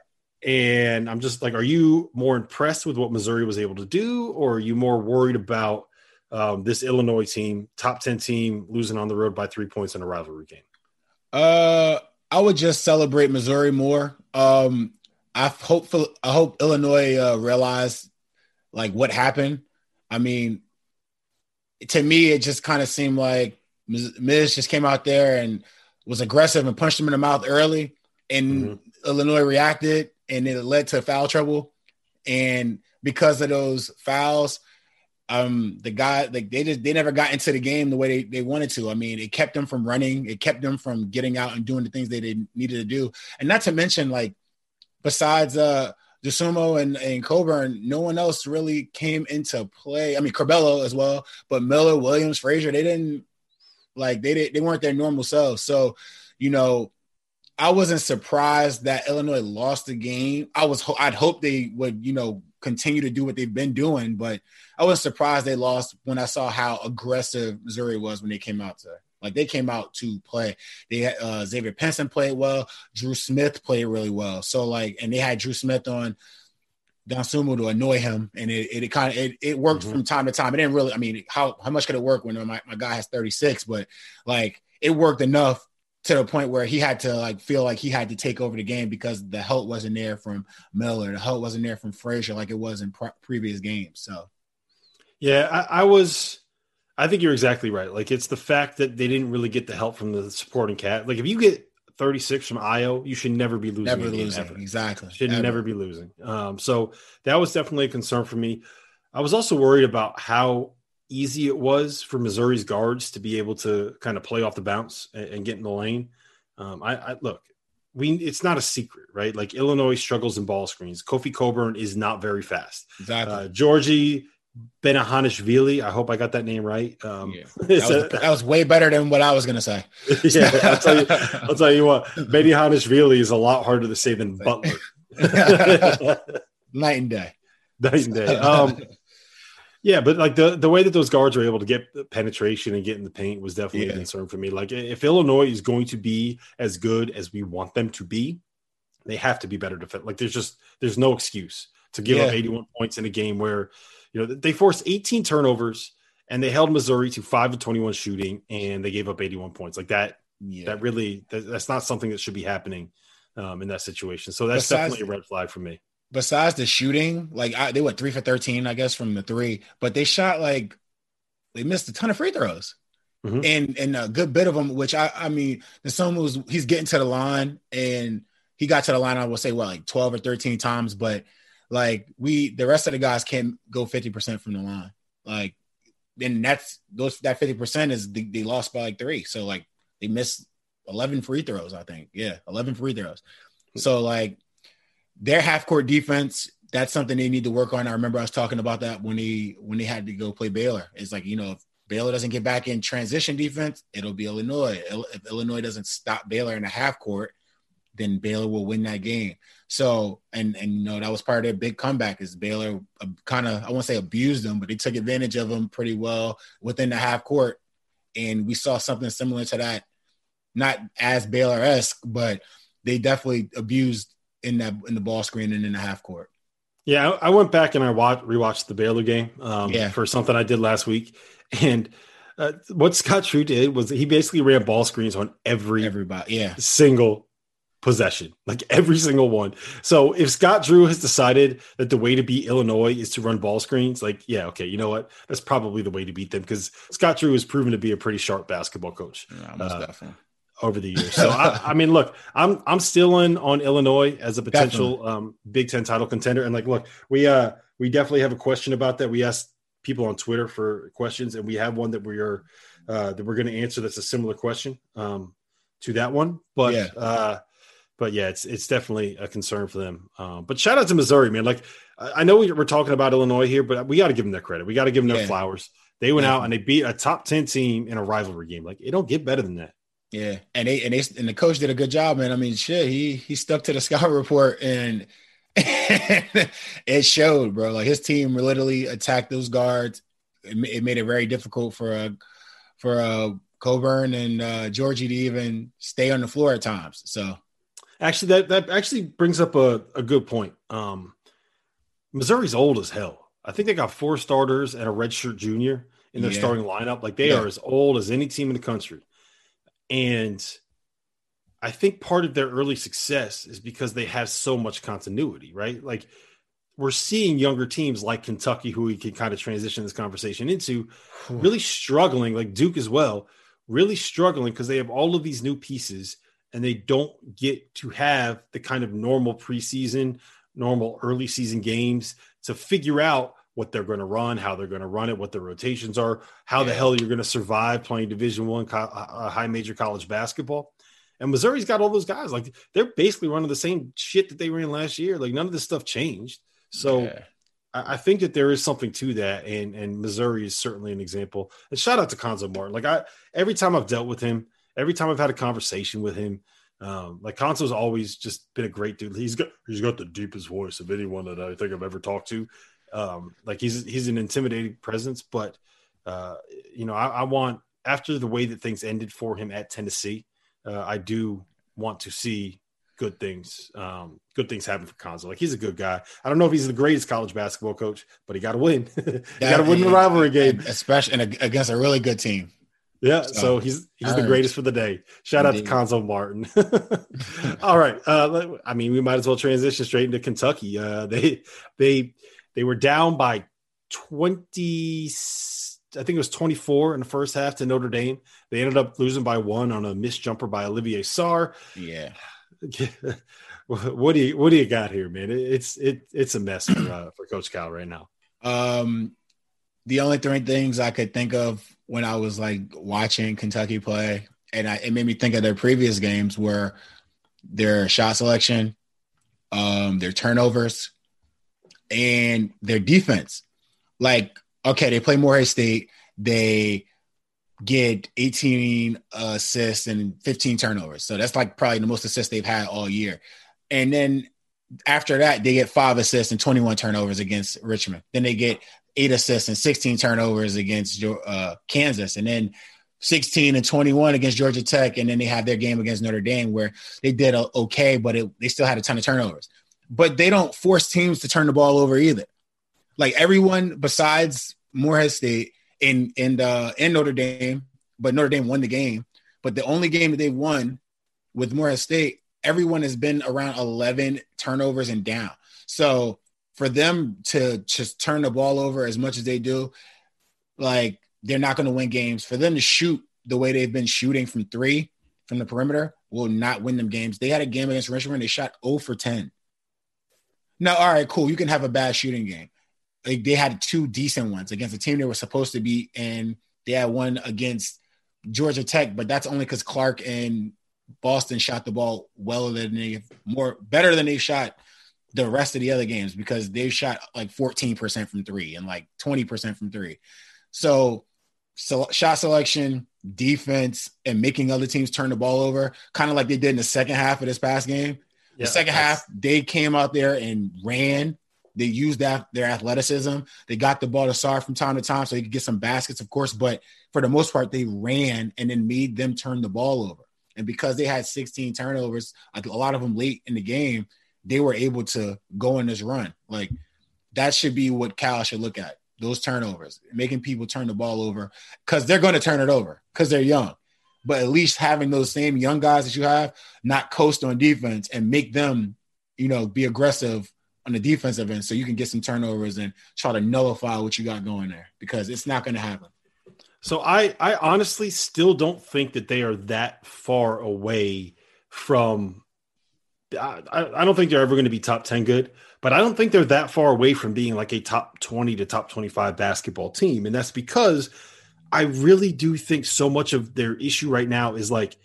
And I'm just like, are you more impressed with what Missouri was able to do, or are you more worried about this Illinois team, top 10 team, losing on the road by 3 points in a rivalry game? I would just celebrate Missouri more. I hope Illinois realized like what happened. I mean, to me, it just kind of seemed like Miz just came out there and was aggressive and punched him in the mouth early, and Illinois reacted, and it led to foul trouble. And because of those fouls, the guy, like they never got into the game the way they wanted to. I mean, it kept them from running. It kept them from getting out and doing the things they needed to do. And not to mention, like, besides DeSumo and Coburn, no one else really came into play. I mean, Corbello as well, but Miller, Williams, Frazier, they weren't their normal selves. So, you know, I wasn't surprised that Illinois lost the game. I'd hope they would, you know, continue to do what they've been doing, but I wasn't surprised they lost when I saw how aggressive Missouri was when they came out to. Like, they came out to play. They had Xavier Pinson played well. Dru Smith played really well. So, like, and they had Dru Smith on Dosunmu to annoy him, and it worked from time to time. It didn't really, I mean, how much could it work when my guy has 36? But like, it worked enough to the point where he had to like feel like he had to take over the game because the help wasn't there from Miller, the help wasn't there from Frazier like it was in previous games. So yeah, I think you're exactly right. Like, it's the fact that they didn't really get the help from the supporting cast. Like, if you get 36 from Io, you should never be losing. Never losing, ever. Exactly. Should never be losing. So that was definitely a concern for me. I was also worried about how easy it was for Missouri's guards to be able to kind of play off the bounce and get in the lane. It's not a secret, right? Like, Illinois struggles in ball screens. Kofi Coburn is not very fast. Exactly. Giorgi Benahashvili, I hope I got that name right. That was way better than what I was going to say. Yeah, I'll tell you what, Benahashvili is a lot harder to say than Butler. Night and day. Yeah, but like the way that those guards were able to get the penetration and get in the paint was definitely a concern for me. Like, if Illinois is going to be as good as we want them to be, they have to be better defense. Like, there's no excuse to give up 81 points in a game where, you know, they forced 18 turnovers and they held Missouri to 5 of 21 shooting, and they gave up 81 points. Like, that's not something that should be happening in that situation. So that's definitely a red flag for me. Besides the shooting, like they went 3 for 13, I guess, from the three, but they shot like they missed a ton of free throws. And a good bit of them, which I mean, he's getting to the line, and he got to the line, I will say, well, like 12 or 13 times, but like the rest of the guys can't go 50% from the line. Like, then that's those, that 50% is they lost by like three. So like they missed 11 free throws, I think. Yeah, 11 free throws. So like their half court defense, that's something they need to work on. I remember I was talking about that when they had to go play Baylor. It's like, you know, if Baylor doesn't get back in transition defense, it'll be Illinois. If Illinois doesn't stop Baylor in the half court, then Baylor will win that game. So, and you know, that was part of their big comeback is Baylor kind of, I won't say abused them, but they took advantage of them pretty well within the half court. And we saw something similar to that, not as Baylor-esque, but they definitely abused in the ball screen and in the half court. Yeah, I went back and I rewatched the Baylor game for something I did last week. And what Scott Drew did was he basically ran ball screens on every single possession, like every single one. So if Scott Drew has decided that the way to beat Illinois is to run ball screens, like, yeah, okay, you know what? That's probably the way to beat them because Scott Drew has proven to be a pretty sharp basketball coach over the years. So, I mean, look, I'm still in on Illinois as a potential Big Ten title contender. And like, look, we definitely have a question about that. We asked people on Twitter for questions and we have one that we're going to answer. That's a similar question to that one. But yeah. But yeah, it's definitely a concern for them. But shout out to Missouri, man. Like I know we're talking about Illinois here, but we got to give them their credit. We got to give them their flowers. They went out and they beat a top 10 team in a rivalry game. Like it don't get better than that. Yeah, and the coach did a good job, man. I mean, shit, he stuck to the scout report and it showed, bro. Like his team literally attacked those guards. It made it very difficult for Coburn and Giorgi to even stay on the floor at times. So. Actually, that actually brings up a good point. Missouri's old as hell. I think they got four starters and a redshirt junior in their starting lineup. Like they are as old as any team in the country. And I think part of their early success is because they have so much continuity, right? Like we're seeing younger teams like Kentucky, who we can kind of transition this conversation into, really struggling, like Duke as well, really struggling because they have all of these new pieces and they don't get to have the kind of normal preseason, normal early season games to figure out what they're going to run, how they're going to run it, what their rotations are, how the hell you're going to survive playing Division I high major college basketball. And Missouri's got all those guys. Like they're basically running the same shit that they ran last year. Like none of this stuff changed. So I think that there is something to that. And Missouri is certainly an example. And shout out to Konzo Martin. Like every time I've dealt with him, every time I've had a conversation with him, like Conso's always just been a great dude. He's got the deepest voice of anyone that I think I've ever talked to. Like he's an intimidating presence, but you know, I want after the way that things ended for him at Tennessee, I do want to see good things happen for Konzo. Like he's a good guy. I don't know if he's the greatest college basketball coach, but he got to win. The rivalry game, especially against a really good team. Yeah, so he's the greatest for the day. Shout out to Konzo Martin. All right, I mean, we might as well transition straight into Kentucky. They were down by 20. I think it was 24 in the first half to Notre Dame. They ended up losing by one on a missed jumper by Olivier Saar. Yeah, what do you got here, man? It's a mess for Coach Cal right now. The only three things I could think of when I was like watching Kentucky play, and it made me think of their previous games, were their shot selection, their turnovers, and their defense. Like, okay, they play Morehead State, they get 18 assists and 15 turnovers. So that's like probably the most assists they've had all year. And then after that, they get 5 assists and 21 turnovers against Richmond. Then they get 8 assists and 16 turnovers against Kansas, and then 16 and 21 against Georgia Tech. And then they have their game against Notre Dame where they did okay, but they still had a ton of turnovers. But they don't force teams to turn the ball over either. Like everyone besides Morehead State and Notre Dame, but Notre Dame won the game. But the only game that they won with Morehead State, everyone has been around 11 turnovers and down. So for them to just turn the ball over as much as they do, like they're not going to win games. For them to shoot the way they've been shooting from three, from the perimeter, will not win them games. They had a game against Richmond, they shot 0 for 10. Now, all right, cool. You can have a bad shooting game. like they had two decent ones against the team they were supposed to beat, and they had one against Georgia Tech, but that's only because Clark and Boston shot the ball better than they shot the rest of the other games, because they've shot like 14% from three and like 20% from three. So shot selection, defense, and making other teams turn the ball over, kind of like they did in the second half of this past game. Yeah, the second half, they came out there and ran. They used their athleticism. They got the ball to Saar from time to time so he could get some baskets, of course. But for the most part, they ran and then made them turn the ball over. And because they had 16 turnovers, a lot of them late in the game, they were able to go on this run. Like, that should be what Cal should look at, those turnovers, making people turn the ball over, because they're going to turn it over because they're young. But at least having those same young guys that you have not coast on defense and make them, you know, be aggressive on the defensive end so you can get some turnovers and try to nullify what you got going there, because it's not going to happen. So I honestly still don't think that they are that far away from – I don't think they're ever going to be top 10 good, but I don't think they're that far away from being like a top 20 to top 25 basketball team. And that's because I really do think so much of their issue right now is like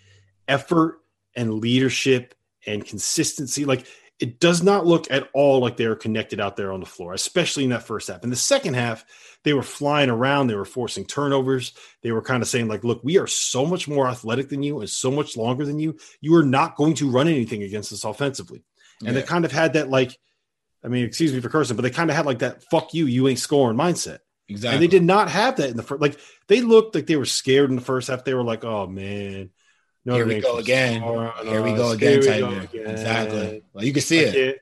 effort and leadership and consistency. Like, it does not look at all like they are connected out there on the floor, especially in that first half. In the second half, they were flying around. They were forcing turnovers. They were kind of saying like, look, we are so much more athletic than you and so much longer than you. You are not going to run anything against us offensively. And they kind of had that like, I mean, excuse me for cursing, but they kind of had like that, fuck you, you ain't scoring mindset. Exactly. And they did not have that in the first. Like, they looked like they were scared in the first half. They were like, oh, man. Here we go again. Exactly. Well, you can see it.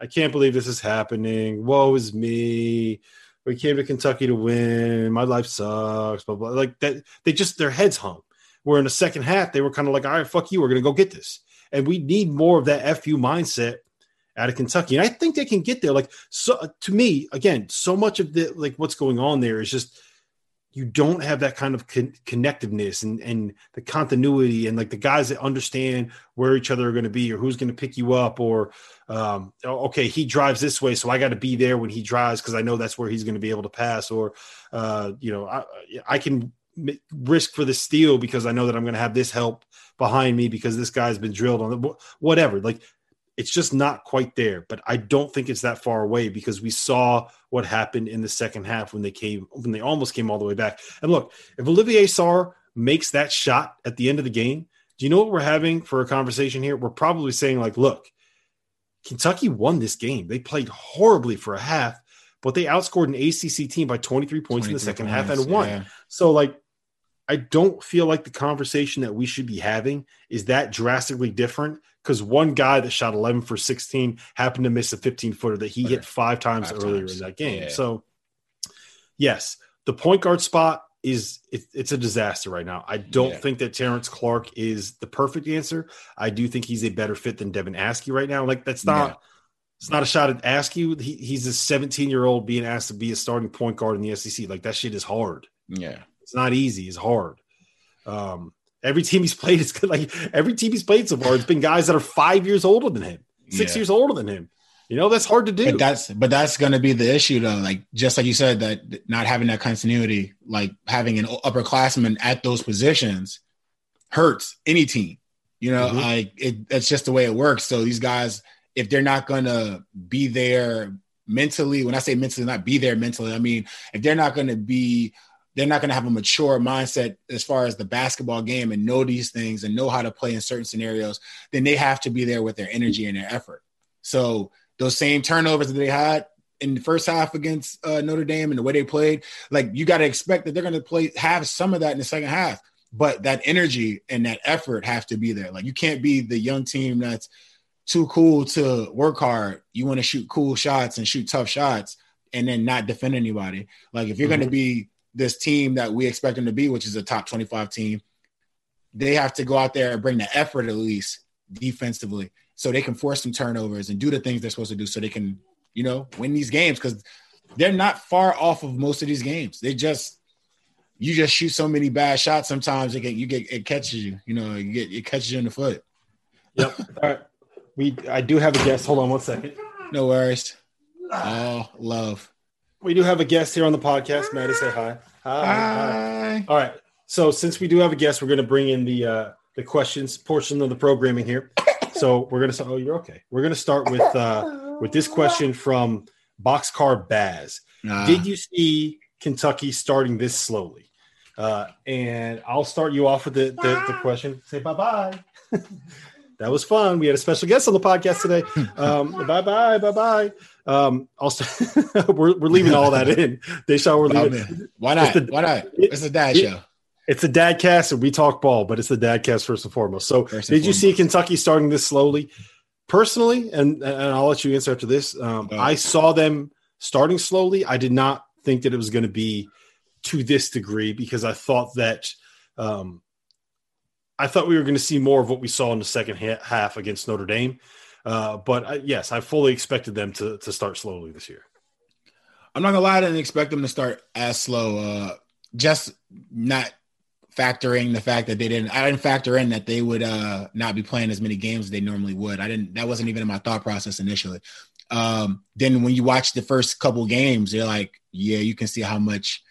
I can't believe this is happening. Woe is me. We came to Kentucky to win. My life sucks. Blah, blah. Like that. They just, their heads hung. Where in the second half, they were kind of like, all right, fuck you. We're going to go get this. And we need more of that FU mindset out of Kentucky. And I think they can get there. Like, so to me, again, so much of the, like what's going on there is just, you don't have that kind of connectiveness and the continuity and like the guys that understand where each other are going to be or who's going to pick you up or, okay, he drives this way, so I got to be there when he drives because I know that's where he's going to be able to pass, or, you know, I can risk for the steal because I know that I'm going to have this help behind me because this guy's been drilled on it, whatever. Like, it's just not quite there, but I don't think it's that far away because we saw what happened in the second half when they almost came all the way back. And look, if Olivier Saar makes that shot at the end of the game, do you know what we're having for a conversation here? We're probably saying like, look, Kentucky won this game. They played horribly for a half, but they outscored an ACC team by 23 points in the second half and won. Yeah. So like, I don't feel like the conversation that we should be having is that drastically different because one guy that shot 11 for 16 happened to miss a 15-footer that he hit five times earlier in that game. Yeah. So, yes, the point guard spot it's a disaster right now. I don't think that Terrence Clark is the perfect answer. I do think he's a better fit than Devin Askew right now. Like, that's not it's not a shot at Askew. He's a 17-year-old being asked to be a starting point guard in the SEC. Like, that shit is hard. Yeah. It's not easy. It's hard. Every team he's played is good. Like every team he's played so far, it's been guys that are 5 years older than him, 6 years older than him. You know, that's hard to do. But that's going to be the issue though. Like, just like you said, that not having that continuity, like having an upperclassman at those positions hurts any team, you know, like that's just the way it works. So these guys, if they're not going to be there mentally, when I say mentally, not be there mentally, I mean, if they're not going to be, they're not going to have a mature mindset as far as the basketball game and know these things and know how to play in certain scenarios, then they have to be there with their energy and their effort. So those same turnovers that they had in the first half against Notre Dame and the way they played, like you got to expect that they're going to have some of that in the second half, but that energy and that effort have to be there. Like you can't be the young team that's too cool to work hard. You want to shoot cool shots and shoot tough shots and then not defend anybody. Like if you're going to be this team that we expect them to be, which is a top 25 team, they have to go out there and bring the effort at least defensively so they can force some turnovers and do the things they're supposed to do so they can, you know, win these games because they're not far off of most of these games. They just – you just shoot so many bad shots sometimes it catches you. You know, it catches you in the foot. Yep. All right. I do have a guest. Hold on one second. No worries. All love. We do have a guest here on the podcast. Maddie, say hi. Hi. All right. So since we do have a guest, we're going to bring in the questions portion of the programming here. So we're going to start. Oh, you're okay. We're going to start with this question from Boxcar Baz. Did you see Kentucky starting this slowly? And I'll start you off with the question. Say bye-bye. That was fun. We had a special guest on the podcast today. Bye-bye. We're leaving all that in. We're leaving. Oh, why not? Why not? It's a dad show. It's a dad cast, and we talk ball, but it's the dad cast first and foremost. So did you see Kentucky starting this slowly? Personally, and I'll let you answer after this, I saw them starting slowly. I did not think that it was going to be to this degree because I thought that I thought we were going to see more of what we saw in the second half against Notre Dame. But I fully expected them to start slowly this year. I'm not going to lie, I didn't expect them to start as slow, just not factoring the fact that I didn't factor in that they would not be playing as many games as they normally would. That wasn't even in my thought process initially. Then when you watch the first couple games, you're like, yeah, you can see how much,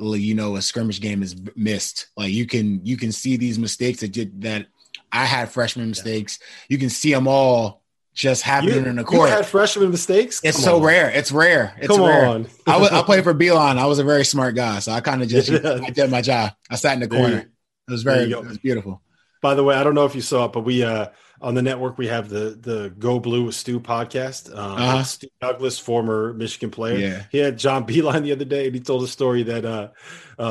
you know, a scrimmage game is missed. Like you can see these mistakes that I had freshman mistakes. You can see them all just happening in the court. You had freshman mistakes? It's so rare. It's rare. Come on. I played for Beilein. I was a very smart guy, so I kind of just I did my job. I sat in the corner. It was beautiful. By the way, I don't know if you saw it, but we on the network we have the Go Blue with Stu podcast. Stu Douglas, former Michigan player. Yeah. He had John Beilein the other day, and he told a story that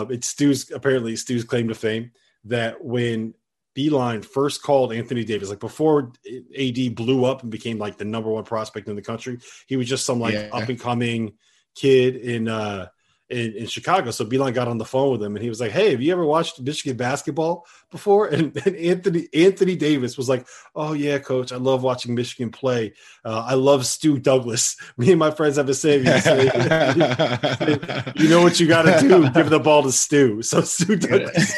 it's Stu's claim to fame that when Beilein first called Anthony Davis, like before AD blew up and became like the number one prospect in the country, he was just some up and coming kid in Chicago. So Beilein got on the phone with him and he was like, "Hey, have you ever watched Michigan basketball before?" And Anthony Davis was like, "Oh yeah, coach, I love watching Michigan play. I love Stu Douglas. Me and my friends have a saying. You know what you got to do? Give the ball to Stu." So Stu Douglas.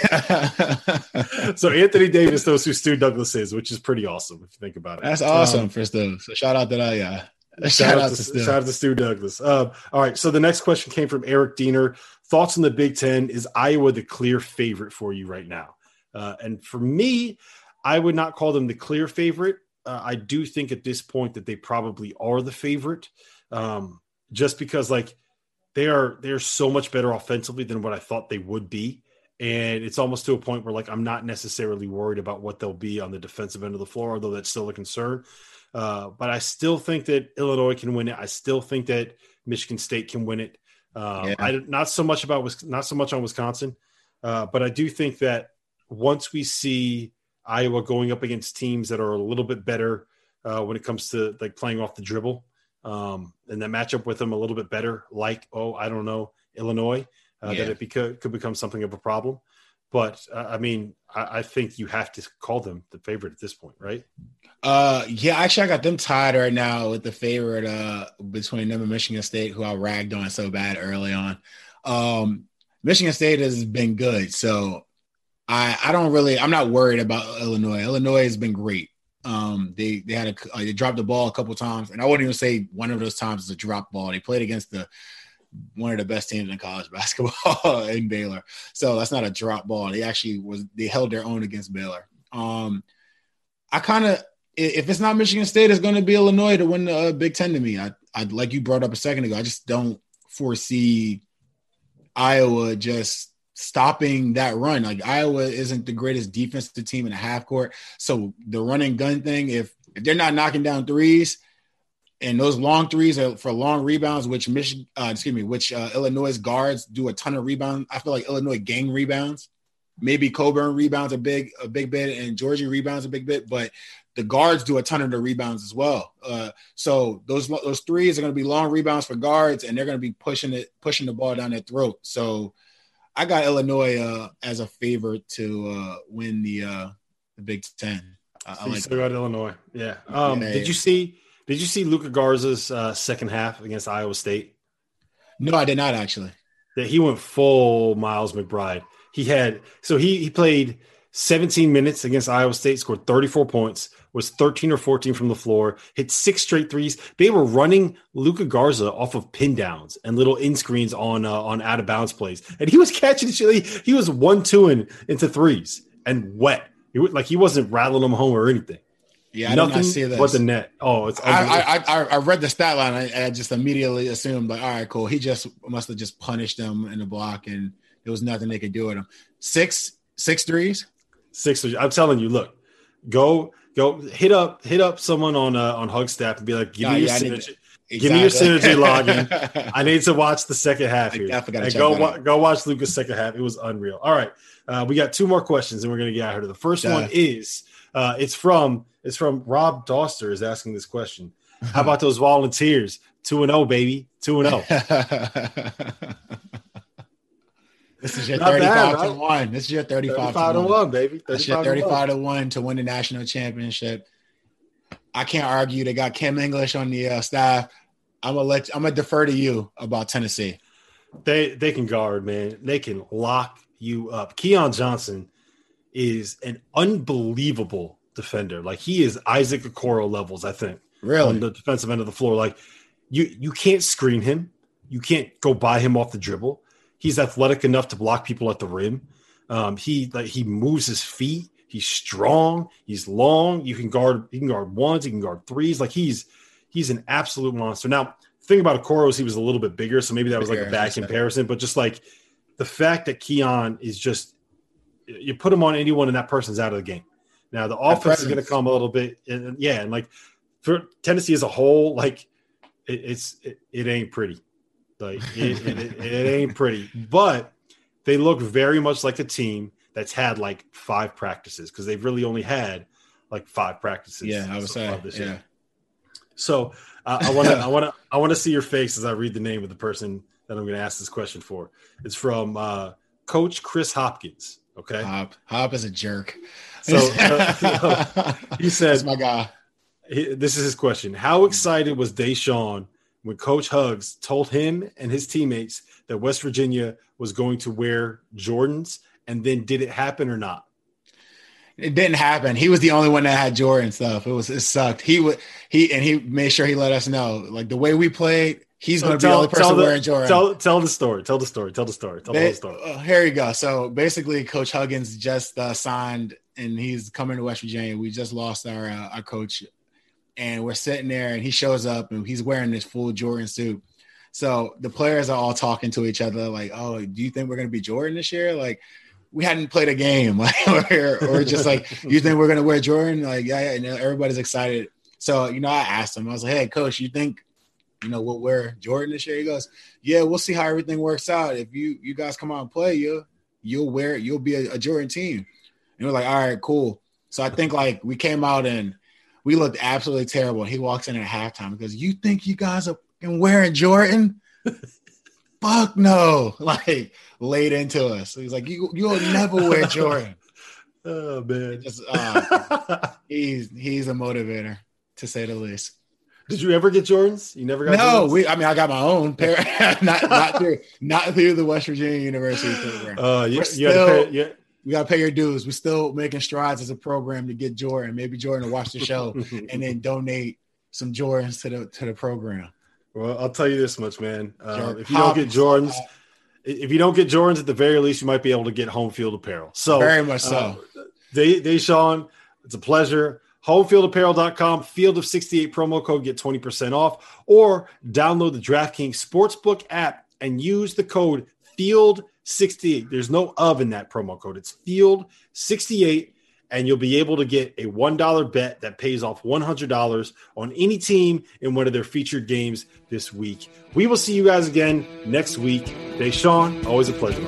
So Anthony Davis knows who Stu Douglas is, which is pretty awesome if you think about it. That's awesome for Stu. So shout out to that guy. Shout out to Stu Douglas. All right, so the next question came from Eric Diener. Thoughts on the Big Ten? Is Iowa the clear favorite for you right now? And for me, I would not call them the clear favorite. I do think at this point that they probably are the favorite, just because like they're so much better offensively than what I thought they would be. And it's almost to a point where like I'm not necessarily worried about what they'll be on the defensive end of the floor, although that's still a concern. But I still think that Illinois can win it. I still think that Michigan State can win it. Not so much on Wisconsin, but I do think that once we see Iowa going up against teams that are a little bit better when it comes to like playing off the dribble, and that matchup with them a little bit better, like Illinois, that it could become something of a problem. But, I think you have to call them the favorite at this point, right? Actually, I got them tied right now with the favorite between them and Michigan State, who I ragged on so bad early on. Michigan State has been good, so I'm not worried about Illinois. Illinois has been great. They dropped the ball a couple times, and I wouldn't even say one of those times is a drop ball. They played against one of the best teams in college basketball in Baylor. So that's not a drop ball. They held their own against Baylor. If it's not Michigan State, it's going to be Illinois to win the Big Ten to me. Like you brought up a second ago, I just don't foresee Iowa just stopping that run. Like Iowa isn't the greatest defensive team in the half court. So the run and gun thing, if they're not knocking down threes, and those long threes are for long rebounds, which Illinois guards do a ton of rebounds. I feel like Illinois gang rebounds. Maybe Coburn rebounds a big bit, and Giorgi rebounds a big bit, but the guards do a ton of the rebounds as well. So those threes are going to be long rebounds for guards, and they're going to be pushing the ball down their throat. So I got Illinois as a favorite to win the Big Ten. I got Illinois. Yeah. Did you see Luka Garza's second half against Iowa State? No, I did not actually. That he went full Miles McBride. He played 17 minutes against Iowa State, scored 34 points, was 13 or 14 from the floor, hit 6 straight threes. They were running Luka Garza off of pin downs and little in screens on out of bounds plays. And he was catching shit. He was 1-2-ing into threes and wet. He was, like, he wasn't rattling them home or anything. Yeah, I did not see this. What's the net? Oh, it's ugly. I read the stat line and I just immediately assumed, like, all right, cool. He just must have just punished them in the block and there was nothing they could do with him. Six threes? 6 threes. I'm telling you, look, go hit up someone on Hugstap and be like, give me your synergy login. I need to watch the second half here. Go watch Luka's second half. It was unreal. All right, we got 2 more questions and we're gonna get out of here. The first one is it's from Rob Dauster is asking this question. How about those Volunteers? 2-0, baby. 2-0. This is your 35-1. This is your 35-1, baby. This is your 35-1 to win the national championship. I can't argue. They got Kim English on the staff. I'm gonna defer to you about Tennessee. They can guard, man. They can lock you up. Keontae Johnson is an unbelievable defender. Like, he is Isaac Okoro levels, I think. Really? On the defensive end of the floor. Like, you can't screen him. You can't go by him off the dribble. He's athletic enough to block people at the rim. He moves his feet. He's strong.'s long. He can guard ones. He can guard threes. Like, he's an absolute monster. Now, the thing about Okoro is he was a little bit bigger, so maybe that was like a bad comparison. But just like the fact that Keon is just, you put him on anyone and that person's out of the game. Now the offense is going to come a little bit, and like for Tennessee as a whole, like it ain't pretty. Like it ain't pretty, but they look very much like a team that's had like 5 practices because they've really only had like 5 practices. Yeah, I would say this year. So I want to see your face as I read the name of the person that I'm going to ask this question for. It's from Coach Chris Hopkins. Okay, Hop is a jerk. So he says, "My guy." This is his question: how excited was Deshaun when Coach Huggs told him and his teammates that West Virginia was going to wear Jordans, and then did it happen or not? It didn't happen. He was the only one that had Jordan stuff. It sucked. He made sure he let us know. Like the way we played, he's going to be the only person wearing Jordan. Tell the story. Here you go. So basically, Coach Huggins just signed, and he's coming to West Virginia. We just lost our coach. And we're sitting there, and he shows up, and he's wearing this full Jordan suit. So the players are all talking to each other, like, "Oh, do you think we're going to be Jordan this year? Like, we hadn't played a game, like, or just like, you think we're going to wear Jordan? Like, yeah." And everybody's excited. So I asked him, I was like, "Hey, coach, you think we'll wear Jordan this year?" He goes, "Yeah, we'll see how everything works out. If you guys come out and play, you'll wear it. You'll be a Jordan team." And we're like, "All right, cool." So I think like we came out and we looked absolutely terrible. He walks in at halftime and goes, "You think you guys are wearing Jordan?" Fuck no. Like, laid into us. So he's like, you'll never wear Jordan. Oh, man. Just, he's a motivator, to say the least. Did you ever get Jordans? You never got Jordans? No, I got my own pair. not through the West Virginia University program. We got to pay your dues. We're still making strides as a program to get Jordan. Maybe Jordan will watch the show and then donate some Jordans to the program. Well, I'll tell you this much, man. If you don't get Jordans, at the very least, you might be able to get Home Field Apparel. So very much so. Deshaun, it's a pleasure. HomeFieldApparel.com, Field of 68 promo code, get 20% off, or download the DraftKings Sportsbook app and use the code Field 68. There's no "of" in that promo code. It's Field 68, and you'll be able to get a $1 bet that pays off $100 on any team in one of their featured games this week. We will see you guys again next week. Deshaun, always a pleasure.